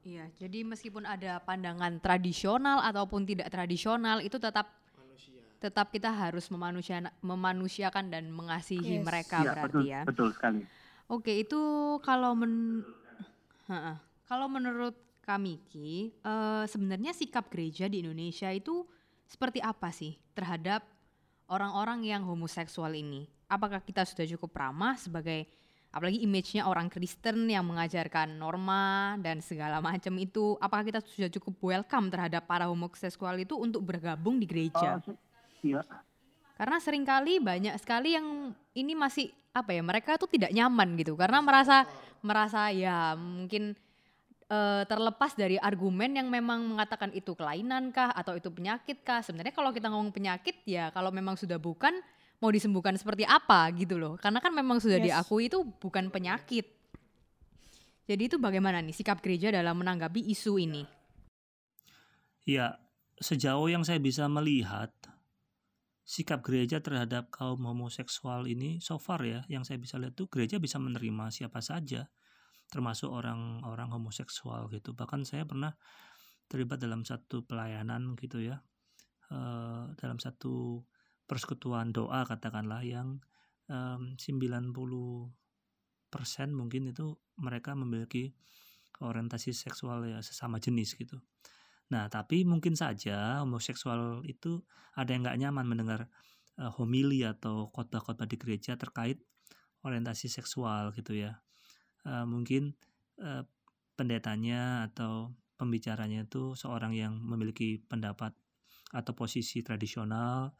Iya, jadi meskipun ada pandangan tradisional ataupun tidak tradisional itu tetap manusia. Tetap kita harus memanusia, memanusiakan dan mengasihi yes. mereka ya, berarti betul, ya. Betul sekali. Oke, itu kalau men ha-ha. Kalau menurut Kak Miki, uh, sebenarnya sikap gereja di Indonesia itu seperti apa sih terhadap orang-orang yang homoseksual ini? Apakah kita sudah cukup ramah sebagai apalagi image-nya orang Kristen yang mengajarkan norma dan segala macam itu, apakah kita sudah cukup welcome terhadap para homoseksual itu untuk bergabung di gereja? Oh, iya. Karena seringkali banyak sekali yang ini masih apa ya, mereka tuh tidak nyaman gitu karena merasa merasa ya mungkin e, terlepas dari argumen yang memang mengatakan itu kelainan kah atau itu penyakit kah. Sebenarnya kalau kita ngomong penyakit ya kalau memang sudah bukan mau disembuhkan seperti apa gitu loh, karena kan memang sudah yes. diakui itu bukan penyakit. Jadi itu bagaimana nih sikap gereja dalam menanggapi isu ini? Ya, sejauh yang saya bisa melihat sikap gereja terhadap kaum homoseksual ini so far ya, yang saya bisa lihat tuh gereja bisa menerima siapa saja termasuk orang-orang homoseksual gitu. Bahkan saya pernah terlibat dalam satu pelayanan gitu ya, uh, dalam satu persekutuan doa katakanlah yang um, sembilan puluh persen mungkin itu mereka memiliki orientasi seksual ya sesama jenis gitu. Nah tapi mungkin saja homoseksual itu ada yang gak nyaman mendengar uh, homili atau khotbah-khotbah di gereja terkait orientasi seksual gitu ya. Uh, mungkin uh, pendetanya atau pembicaranya itu seorang yang memiliki pendapat atau posisi tradisional,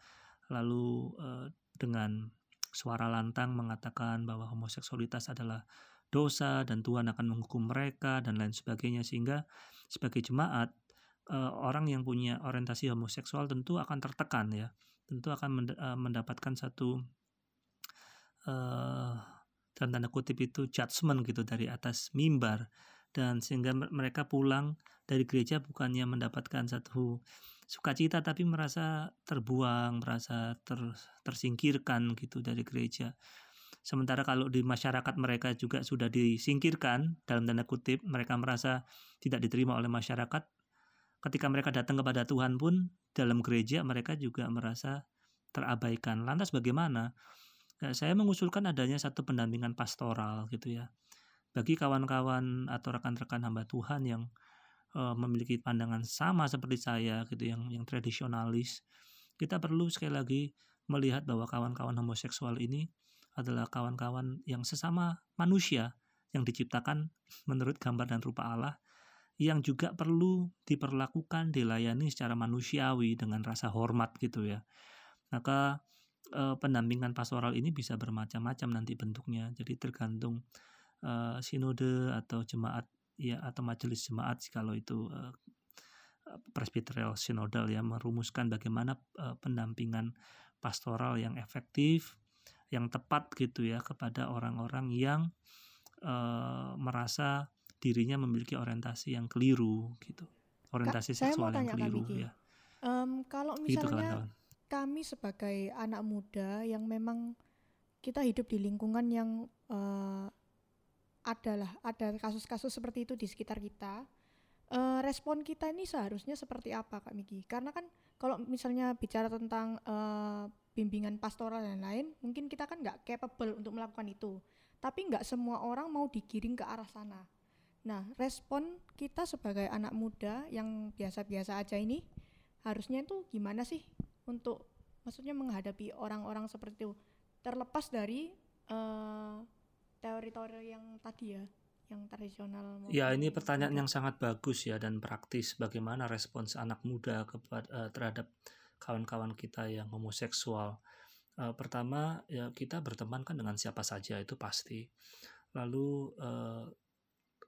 lalu eh, dengan suara lantang mengatakan bahwa homoseksualitas adalah dosa dan Tuhan akan menghukum mereka dan lain sebagainya, sehingga sebagai jemaat eh, orang yang punya orientasi homoseksual tentu akan tertekan ya, tentu akan mendapatkan satu eh, dalam tanda kutip itu judgement gitu dari atas mimbar, dan sehingga mereka pulang dari gereja bukannya mendapatkan satu sukacita tapi merasa terbuang, merasa ter, tersingkirkan gitu dari gereja. Sementara kalau di masyarakat mereka juga sudah disingkirkan dalam tanda kutip, mereka merasa tidak diterima oleh masyarakat. Ketika mereka datang kepada Tuhan pun dalam gereja mereka juga merasa terabaikan. Lantas bagaimana? Nah, saya mengusulkan adanya satu pendampingan pastoral gitu ya. Bagi kawan-kawan atau rekan-rekan hamba Tuhan yang memiliki pandangan sama seperti saya gitu, yang yang tradisionalis, kita perlu sekali lagi melihat bahwa kawan-kawan homoseksual ini adalah kawan-kawan yang sesama manusia yang diciptakan menurut gambar dan rupa Allah, yang juga perlu diperlakukan, dilayani secara manusiawi dengan rasa hormat gitu ya. Maka eh, pendampingan pastoral ini bisa bermacam-macam nanti bentuknya, jadi tergantung eh, sinode atau jemaat ya, atau majelis jemaat kalau itu uh, presbyterial sinodal ya, merumuskan bagaimana uh, pendampingan pastoral yang efektif, yang tepat gitu ya kepada orang-orang yang uh, merasa dirinya memiliki orientasi yang keliru gitu, orientasi Kak, seksual yang keliru ya. Um, kalau misalnya gitu, kami sebagai anak muda yang memang kita hidup di lingkungan yang uh, adalah ada kasus-kasus seperti itu di sekitar kita, e, respon kita ini seharusnya seperti apa Kak Miki? Karena kan kalau misalnya bicara tentang e, bimbingan pastoral dan lain, mungkin kita kan nggak capable untuk melakukan itu, tapi nggak semua orang mau digiring ke arah sana. Nah respon kita sebagai anak muda yang biasa-biasa aja ini harusnya itu gimana sih untuk maksudnya menghadapi orang-orang seperti itu, terlepas dari e, teori-teori yang tadi ya, yang tradisional. Ya, ini pertanyaan yang sangat bagus ya dan praktis. Bagaimana respons anak muda kepada, uh, terhadap kawan-kawan kita yang homoseksual? Uh, pertama, ya kita berteman kan dengan siapa saja itu pasti. Lalu uh,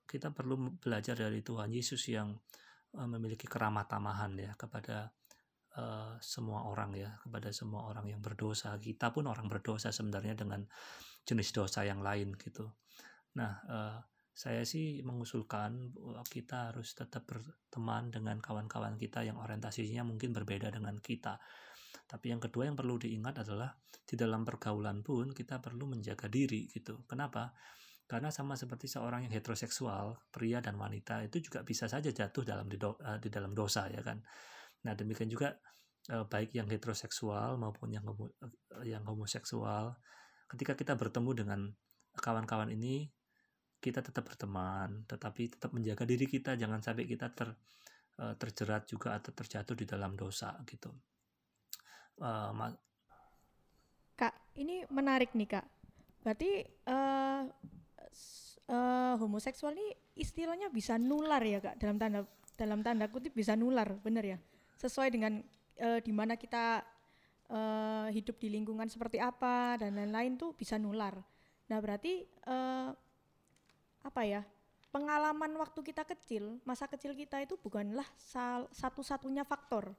kita perlu belajar dari Tuhan Yesus yang uh, memiliki keramah tamahan ya kepada uh, semua orang ya, kepada semua orang yang berdosa. Kita pun orang berdosa sebenarnya dengan jenis dosa yang lain gitu. Nah, uh, saya sih mengusulkan kita harus tetap berteman dengan kawan-kawan kita yang orientasinya mungkin berbeda dengan kita. Tapi yang kedua yang perlu diingat adalah di dalam pergaulan pun kita perlu menjaga diri gitu. Kenapa? Karena sama seperti seorang yang heteroseksual, pria dan wanita itu juga bisa saja jatuh dalam di, do, di dalam dosa, ya kan. Nah, demikian juga baik yang heteroseksual maupun yang homo, yang homoseksual, ketika kita bertemu dengan kawan-kawan ini kita tetap berteman, tetapi tetap menjaga diri kita, jangan sampai kita ter, terjerat juga atau terjatuh di dalam dosa gitu. Uh, ma- Kak, ini menarik nih Kak. Berarti uh, uh, homoseksual ini istilahnya bisa nular ya Kak, dalam tanda dalam tanda kutip bisa nular, benar ya? Sesuai dengan uh, di mana kita uh, hidup di lingkungan seperti apa dan lain-lain tuh bisa nular. Nah, berarti uh, apa ya, pengalaman waktu kita kecil, masa kecil kita itu bukanlah sal- satu-satunya faktor.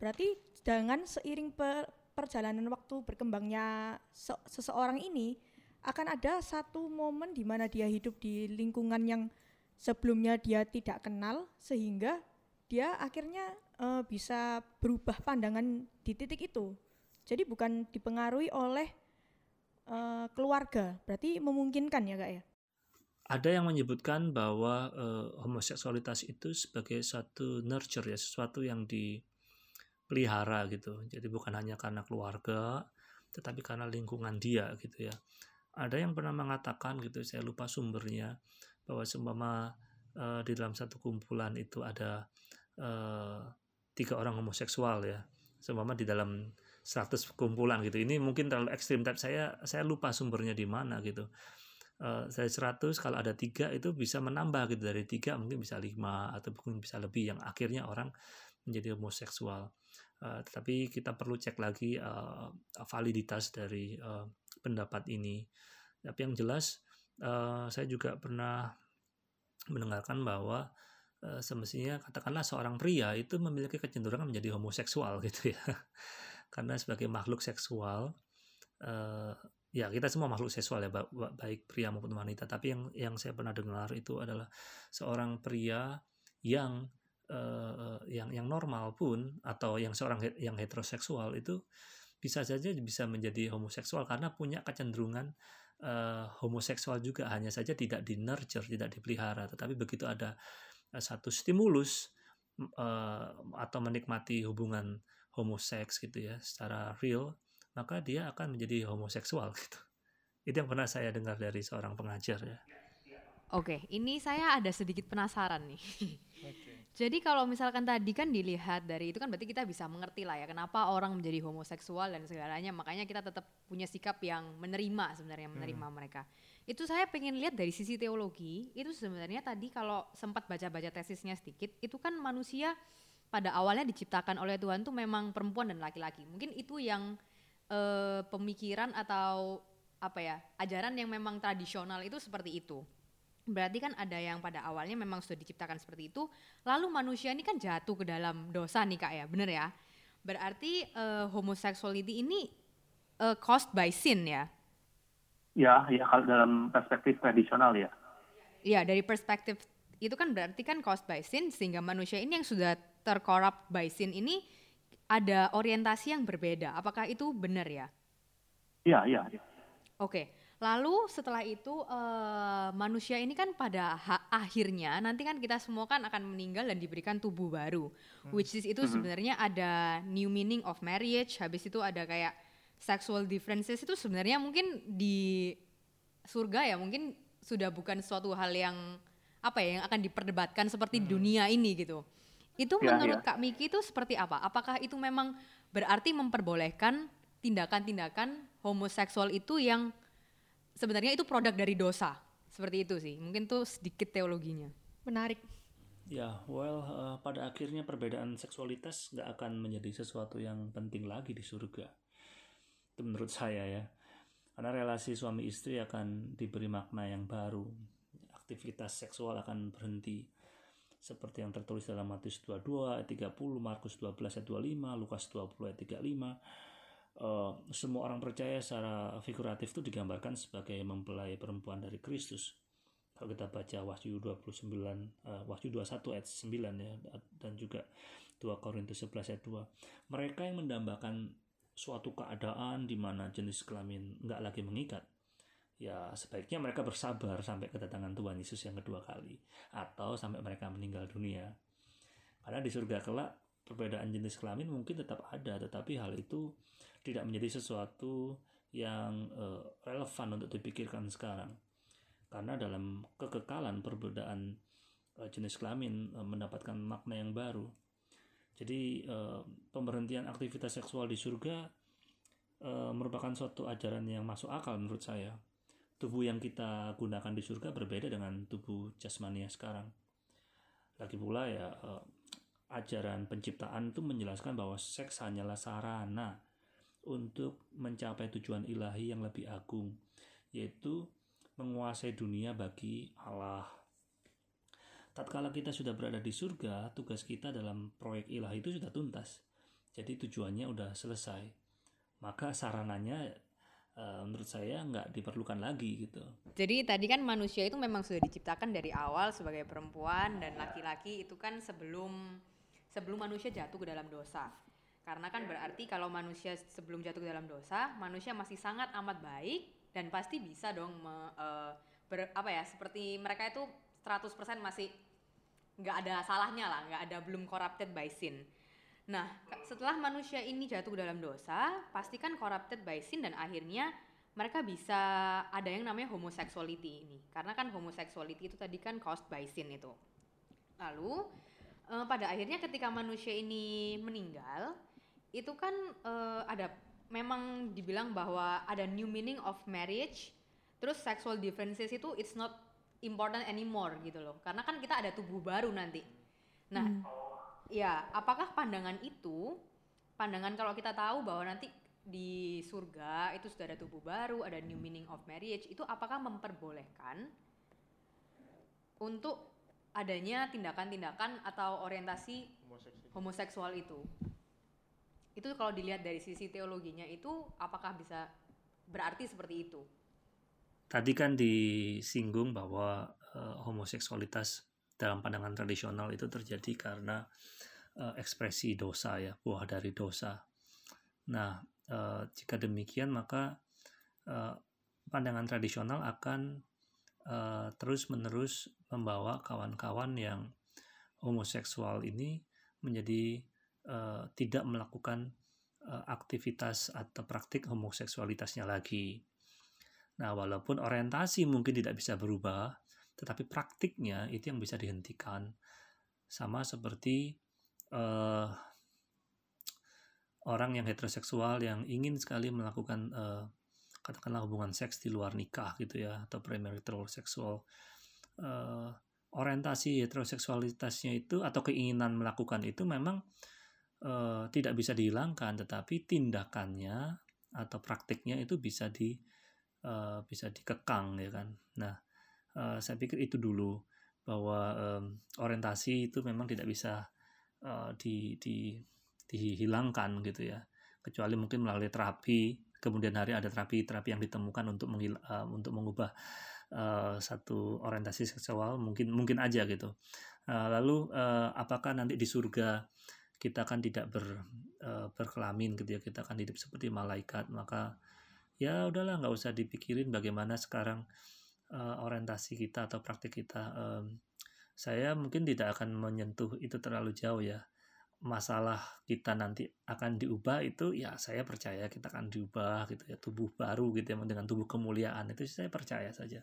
Berarti jangan seiring per- perjalanan waktu berkembangnya se- seseorang ini, akan ada satu momen di mana dia hidup di lingkungan yang sebelumnya dia tidak kenal, sehingga dia akhirnya e, bisa berubah pandangan di titik itu. Jadi bukan dipengaruhi oleh e, keluarga, berarti memungkinkan ya Kak ya? Ada yang menyebutkan bahwa e, homoseksualitas itu sebagai suatu nurture ya, sesuatu yang dipelihara gitu. Jadi bukan hanya karena keluarga, tetapi karena lingkungan dia gitu ya. Ada yang pernah mengatakan gitu, saya lupa sumbernya, bahwa seumpama e, di dalam satu kumpulan itu ada e, tiga orang homoseksual ya. Seumpama di dalam seratus kumpulan gitu. Ini mungkin terlalu ekstrim, tapi saya saya lupa sumbernya di mana gitu. Uh, saya seratus, kalau ada tiga itu bisa menambah gitu, dari tiga mungkin bisa lima atau mungkin bisa lebih yang akhirnya orang menjadi homoseksual. Uh, tetapi kita perlu cek lagi uh, validitas dari uh, pendapat ini. Tapi yang jelas uh, saya juga pernah mendengarkan bahwa uh, semestinya katakanlah seorang pria itu memiliki kecenderungan menjadi homoseksual gitu ya. Karena sebagai makhluk seksual, uh, ya kita semua makhluk seksual ya, baik pria maupun wanita, tapi yang yang saya pernah dengar itu adalah seorang pria yang eh, yang yang normal pun atau yang seorang yang heteroseksual itu bisa saja bisa menjadi homoseksual karena punya kecenderungan eh, homoseksual juga, hanya saja tidak di nurture, tidak dipelihara, tetapi begitu ada satu stimulus eh, atau menikmati hubungan homoseks gitu ya secara real, maka dia akan menjadi homoseksual gitu. Itu yang pernah saya dengar dari seorang pengajar ya. Oke, ini saya ada sedikit penasaran nih. Okay. Jadi kalau misalkan tadi kan dilihat dari itu kan berarti kita bisa mengerti lah ya kenapa orang menjadi homoseksual dan segalanya, makanya kita tetap punya sikap yang menerima sebenarnya, menerima hmm. mereka. Itu saya pengen lihat dari sisi teologi, itu sebenarnya tadi kalau sempat baca-baca tesisnya sedikit, itu kan manusia pada awalnya diciptakan oleh Tuhan tuh memang perempuan dan laki-laki. Mungkin itu yang Uh, pemikiran atau apa ya, ajaran yang memang tradisional itu seperti itu. Berarti kan ada yang pada awalnya memang sudah diciptakan seperti itu, lalu manusia ini kan jatuh ke dalam dosa nih Kak ya, bener ya? Berarti uh, homosexuality ini uh, caused by sin ya? Ya, ya kalau dalam perspektif tradisional ya. Ya, dari perspektif itu kan berarti kan caused by sin, sehingga manusia ini yang sudah terkorup by sin ini ada orientasi yang berbeda, apakah itu benar ya? Iya, iya. Ya. Oke, lalu setelah itu uh, manusia ini kan pada ha- akhirnya nanti kan kita semua kan akan meninggal dan diberikan tubuh baru. Hmm. Which is itu hmm. sebenarnya ada new meaning of marriage, habis itu ada kayak sexual differences, itu sebenarnya mungkin di surga ya mungkin sudah bukan suatu hal yang apa ya, yang akan diperdebatkan seperti hmm. dunia ini gitu. Itu ya, menurut ya. Kak Miki itu seperti apa? Apakah itu memang berarti memperbolehkan tindakan-tindakan homoseksual itu yang sebenarnya itu produk dari dosa? Seperti itu sih, mungkin tuh sedikit teologinya. Menarik. Ya, well, uh, pada akhirnya perbedaan seksualitas gak akan menjadi sesuatu yang penting lagi di surga. Itu menurut saya ya. Karena relasi suami istri akan diberi makna yang baru. Aktivitas seksual akan berhenti. Seperti yang tertulis dalam Matius dua puluh dua ayat tiga puluh, Markus dua belas ayat dua puluh lima, Lukas dua puluh ayat tiga puluh lima. Uh, semua orang percaya secara figuratif itu digambarkan sebagai mempelai perempuan dari Kristus. Kalau kita baca Wahyu dua puluh sembilan, uh, Wahyu dua puluh satu ayat sembilan ya, dan juga dua Korintus sebelas ayat dua. Mereka yang mendambakan suatu keadaan di mana jenis kelamin enggak lagi mengikat, ya sebaiknya mereka bersabar sampai kedatangan Tuhan Yesus yang kedua kali, atau sampai mereka meninggal dunia. Karena di surga kelak perbedaan jenis kelamin mungkin tetap ada, tetapi hal itu tidak menjadi sesuatu yang uh, relevan untuk dipikirkan sekarang. Karena dalam kekekalan perbedaan uh, jenis kelamin uh, mendapatkan makna yang baru. Jadi uh, pemberhentian aktivitas seksual di surga uh, merupakan suatu ajaran yang masuk akal menurut saya. Tubuh yang kita gunakan di surga berbeda dengan tubuh jasmania sekarang. Lagi pula ya uh, ajaran penciptaan itu menjelaskan bahwa seks hanyalah sarana untuk mencapai tujuan ilahi yang lebih agung, yaitu menguasai dunia bagi Allah. Tatkala kita sudah berada di surga, tugas kita dalam proyek ilahi itu sudah tuntas. Jadi tujuannya sudah selesai. Maka sarananya uh, menurut saya nggak diperlukan lagi gitu. Jadi tadi kan manusia itu memang sudah diciptakan dari awal sebagai perempuan dan laki-laki itu kan sebelum sebelum manusia jatuh ke dalam dosa. Karena kan berarti kalau manusia sebelum jatuh ke dalam dosa, manusia masih sangat amat baik. Dan pasti bisa dong me, uh, ber, apa ya seperti mereka itu seratus persen masih nggak ada salahnya lah, nggak ada belum corrupted by sin. Nah setelah manusia ini jatuh ke dalam dosa, pasti kan corrupted by sin dan akhirnya mereka bisa ada yang namanya homosexuality ini. Karena kan homosexuality itu tadi kan caused by sin itu. Lalu uh, pada akhirnya ketika manusia ini meninggal, itu kan uh, ada memang dibilang bahwa ada new meaning of marriage, terus sexual differences itu it's not important anymore gitu loh, karena kan kita ada tubuh baru nanti. Nah, hmm. ya apakah pandangan itu, pandangan kalau kita tahu bahwa nanti di surga itu sudah ada tubuh baru, ada new meaning of marriage, itu apakah memperbolehkan untuk adanya tindakan-tindakan atau orientasi homoseksual itu? Itu kalau dilihat dari sisi teologinya itu apakah bisa berarti seperti itu? Tadi kan disinggung bahwa uh, homoseksualitas dalam pandangan tradisional itu terjadi karena uh, ekspresi dosa ya, buah dari dosa. Nah, uh, jika demikian maka uh, pandangan tradisional akan uh, terus-menerus membawa kawan-kawan yang homoseksual ini menjadi Uh, tidak melakukan uh, aktivitas atau praktik homoseksualitasnya lagi. Nah, walaupun orientasi mungkin tidak bisa berubah, tetapi praktiknya itu yang bisa dihentikan. Sama seperti uh, orang yang heteroseksual yang ingin sekali melakukan uh, katakanlah hubungan seks di luar nikah gitu ya, atau premarital seksual. Uh, orientasi heteroseksualitasnya itu atau keinginan melakukan itu memang Uh, tidak bisa dihilangkan, tetapi tindakannya atau praktiknya itu bisa di uh, bisa dikekang ya kan. Nah, uh, saya pikir itu dulu bahwa um, orientasi itu memang tidak bisa uh, di, di, dihilangkan gitu ya, kecuali mungkin melalui terapi. Kemudian hari ada terapi-terapi yang ditemukan untuk menghil- uh, untuk mengubah uh, satu orientasi seksual mungkin mungkin aja gitu. Uh, lalu uh, apakah nanti di surga kita kan tidak ber, uh, berkelamin gitu ya, kita akan hidup seperti malaikat, maka ya udahlah nggak usah dipikirin bagaimana sekarang uh, orientasi kita atau praktik kita. Um, saya mungkin tidak akan menyentuh itu terlalu jauh ya, masalah kita nanti akan diubah itu ya saya percaya kita akan diubah gitu ya, tubuh baru gitu ya dengan tubuh kemuliaan itu saya percaya saja.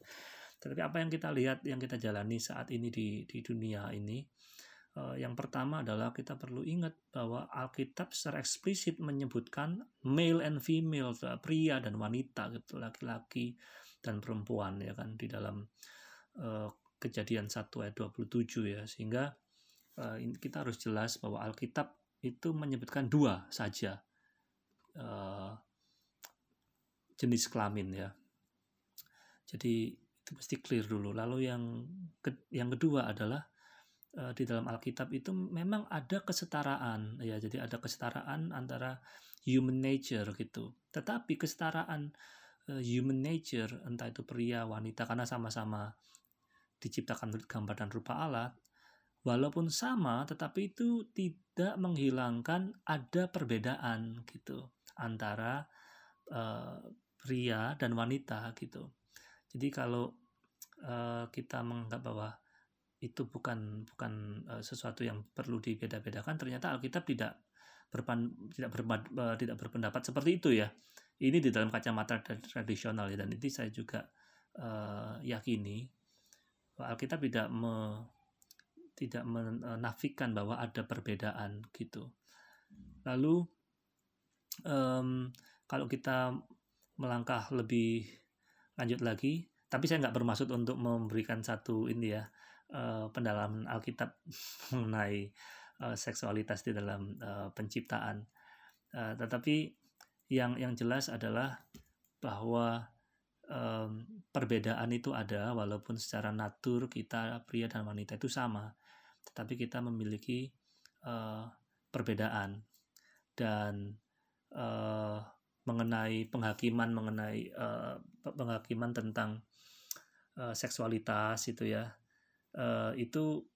Tapi apa yang kita lihat, yang kita jalani saat ini di, di dunia ini, yang pertama adalah kita perlu ingat bahwa Alkitab secara eksplisit menyebutkan male and female, pria dan wanita gitu, laki-laki dan perempuan ya kan, di dalam uh, Kejadian satu ayat dua puluh tujuh ya, sehingga uh, kita harus jelas bahwa Alkitab itu menyebutkan dua saja uh, jenis kelamin ya. Jadi itu mesti clear dulu. Lalu yang ke- yang kedua adalah di dalam Alkitab itu memang ada kesetaraan ya, jadi ada kesetaraan antara human nature gitu, tetapi kesetaraan uh, human nature entah itu pria wanita karena sama-sama diciptakan menurut gambar dan rupa Allah, walaupun sama, tetapi itu tidak menghilangkan ada perbedaan gitu antara uh, pria dan wanita gitu. Jadi kalau uh, kita menganggap bahwa itu bukan bukan uh, sesuatu yang perlu dibeda-bedakan, ternyata Alkitab tidak berpan, tidak berpad, uh, tidak berpendapat seperti itu ya. Ini di dalam kacamata tradisional ya, dan itu saya juga uh, yakini bahwa Alkitab tidak me tidak menafikan bahwa ada perbedaan gitu. Lalu um, kalau kita melangkah lebih lanjut lagi, tapi saya nggak bermaksud untuk memberikan satu ini ya uh, pendalaman Alkitab mengenai uh, seksualitas di dalam uh, penciptaan. Uh, tetapi yang yang jelas adalah bahwa um, perbedaan itu ada, walaupun secara natur kita pria dan wanita itu sama. Tetapi kita memiliki uh, perbedaan, dan uh, mengenai penghakiman mengenai uh, penghakiman tentang uh, seksualitas itu ya, uh, itu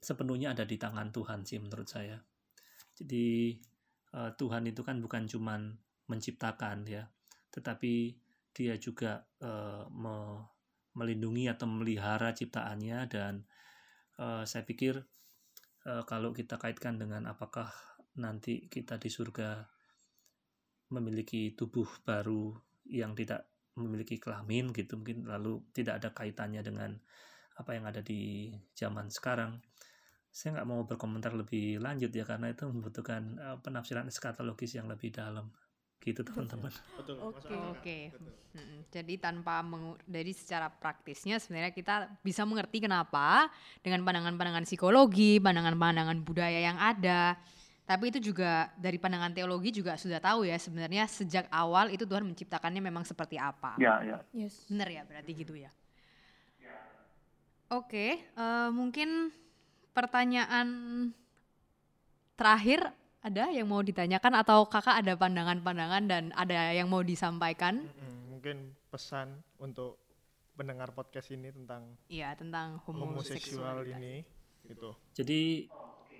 sepenuhnya ada di tangan Tuhan sih menurut saya. Jadi uh, Tuhan itu kan bukan cuman menciptakan ya, tetapi Dia juga uh, me- melindungi atau memelihara ciptaannya. Dan Uh, saya pikir uh, kalau kita kaitkan dengan apakah nanti kita di surga memiliki tubuh baru yang tidak memiliki kelamin gitu, mungkin lalu tidak ada kaitannya dengan apa yang ada di zaman sekarang. Saya nggak mau berkomentar lebih lanjut ya, karena itu membutuhkan uh, penafsiran eskatologis yang lebih dalam. Gitu teman-teman. Oke oke. Okay. Hmm, jadi tanpa mengu- dari secara praktisnya sebenarnya kita bisa mengerti kenapa dengan pandangan-pandangan psikologi, pandangan-pandangan budaya yang ada. Tapi itu juga dari pandangan teologi juga sudah tahu ya sebenarnya sejak awal itu Tuhan menciptakannya memang seperti apa. Iya ya. Yes. Benar ya berarti gitu ya. Ya. Oke, okay, uh, mungkin pertanyaan terakhir. Ada yang mau ditanyakan atau kakak ada pandangan-pandangan dan ada yang mau disampaikan? Mungkin pesan untuk pendengar podcast ini tentang iya tentang homoseksual ini gitu. Jadi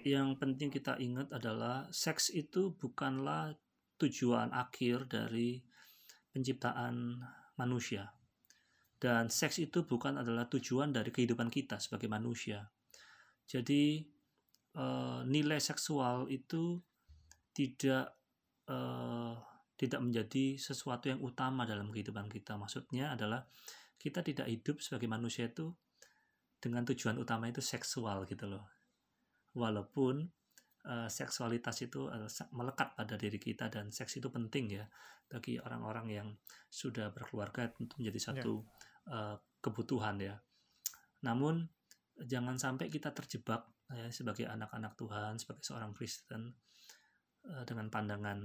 yang penting kita ingat adalah seks itu bukanlah tujuan akhir dari penciptaan manusia, dan seks itu bukan adalah tujuan dari kehidupan kita sebagai manusia. Jadi uh, nilai seksual itu tidak uh, tidak menjadi sesuatu yang utama dalam kehidupan kita. Maksudnya adalah kita tidak hidup sebagai manusia itu dengan tujuan utama itu seksual gitu loh. Walaupun uh, seksualitas itu uh, melekat pada diri kita dan seks itu penting ya bagi orang-orang yang sudah berkeluarga untuk menjadi satu uh, kebutuhan ya. Namun jangan sampai kita terjebak ya, sebagai anak-anak Tuhan, sebagai seorang Kristen dengan pandangan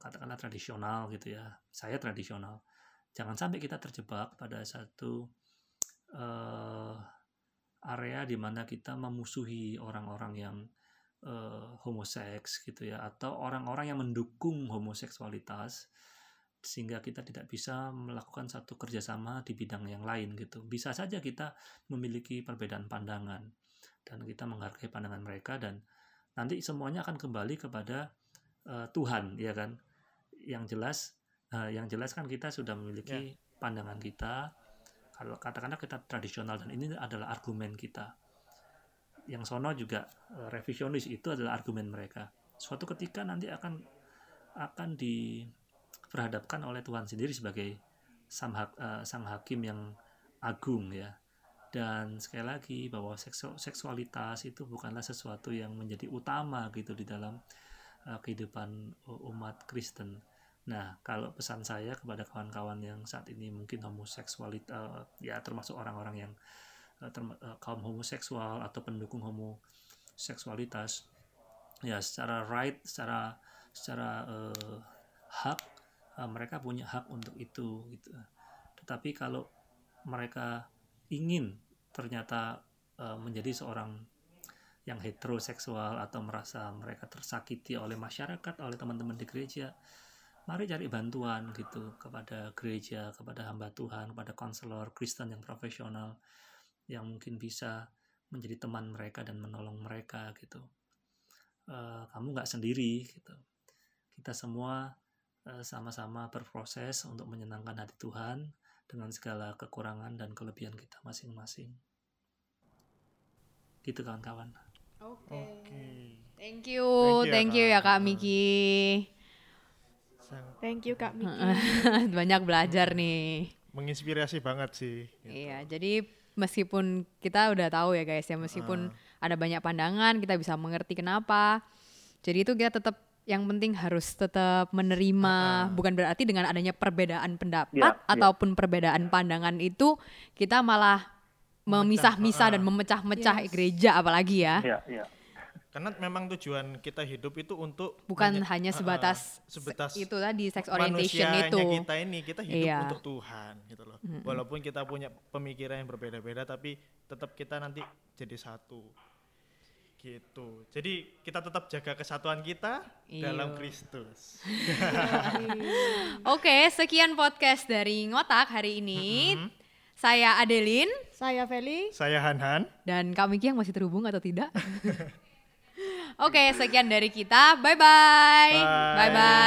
katakanlah tradisional gitu ya, saya tradisional. Jangan sampai kita terjebak pada satu uh, area di mana kita memusuhi orang-orang yang uh, homoseks gitu ya, atau orang-orang yang mendukung homoseksualitas, sehingga kita tidak bisa melakukan satu kerjasama di bidang yang lain gitu. Bisa saja kita memiliki perbedaan pandangan dan kita menghargai pandangan mereka, dan nanti semuanya akan kembali kepada Tuhan, ya kan? Yang jelas, yang jelas kan kita sudah memiliki ya. Pandangan kita. Kalau katakanlah kita tradisional dan ini adalah argumen kita. Yang sono juga revisionis itu adalah argumen mereka. Suatu ketika nanti akan akan diperhadapkan oleh Tuhan sendiri sebagai sang, ha, sang hakim yang agung ya. Dan sekali lagi bahwa seksualitas itu bukanlah sesuatu yang menjadi utama gitu di dalam kehidupan umat Kristen. Nah, kalau pesan saya kepada kawan-kawan yang saat ini mungkin homoseksualitas, uh, ya termasuk orang-orang yang uh, term- uh, kaum homoseksual atau pendukung homoseksualitas, ya secara right, secara secara uh, hak uh, mereka punya hak untuk itu. Gitu. Tetapi kalau mereka ingin ternyata uh, menjadi seorang yang heteroseksual atau merasa mereka tersakiti oleh masyarakat, oleh teman-teman di gereja, mari cari bantuan gitu kepada gereja, kepada hamba Tuhan, kepada konselor Kristen yang profesional yang mungkin bisa menjadi teman mereka dan menolong mereka gitu. Uh, kamu nggak sendiri gitu. Kita semua uh, sama-sama berproses untuk menyenangkan hati Tuhan dengan segala kekurangan dan kelebihan kita masing-masing. Gitu kawan-kawan. Oke. Okay. Okay. Thank you, thank you, thank you ya Kak Miki. Thank you Kak Miki. Banyak belajar nih. Menginspirasi banget sih. Gitu. Iya, jadi meskipun kita udah tahu ya guys ya, meskipun uh. ada banyak pandangan, kita bisa mengerti kenapa. Jadi itu kita tetap yang penting harus tetap menerima, uh. bukan berarti dengan adanya perbedaan pendapat yeah, ataupun yeah. perbedaan yeah. pandangan itu kita malah memisah-misah uh. dan memecah-mecah yes. gereja apalagi ya. Yeah, yeah. Karena memang tujuan kita hidup itu untuk bukan menye- hanya sebatas, uh, sebatas itu tadi sex orientation itu. Manusianya kita ini kita hidup iya. untuk Tuhan gitu loh. Mm-hmm. Walaupun kita punya pemikiran yang berbeda-beda tapi tetap kita nanti jadi satu. Gitu. Jadi kita tetap jaga kesatuan kita Iyo. dalam Kristus. Oke, sekian podcast dari Ngotak hari ini. Mm-hmm. Saya Adeline, saya Feli, saya Hanhan, dan Kak Miki yang masih terhubung atau tidak. Oke, okay, sekian dari kita. Bye-bye. Bye-bye.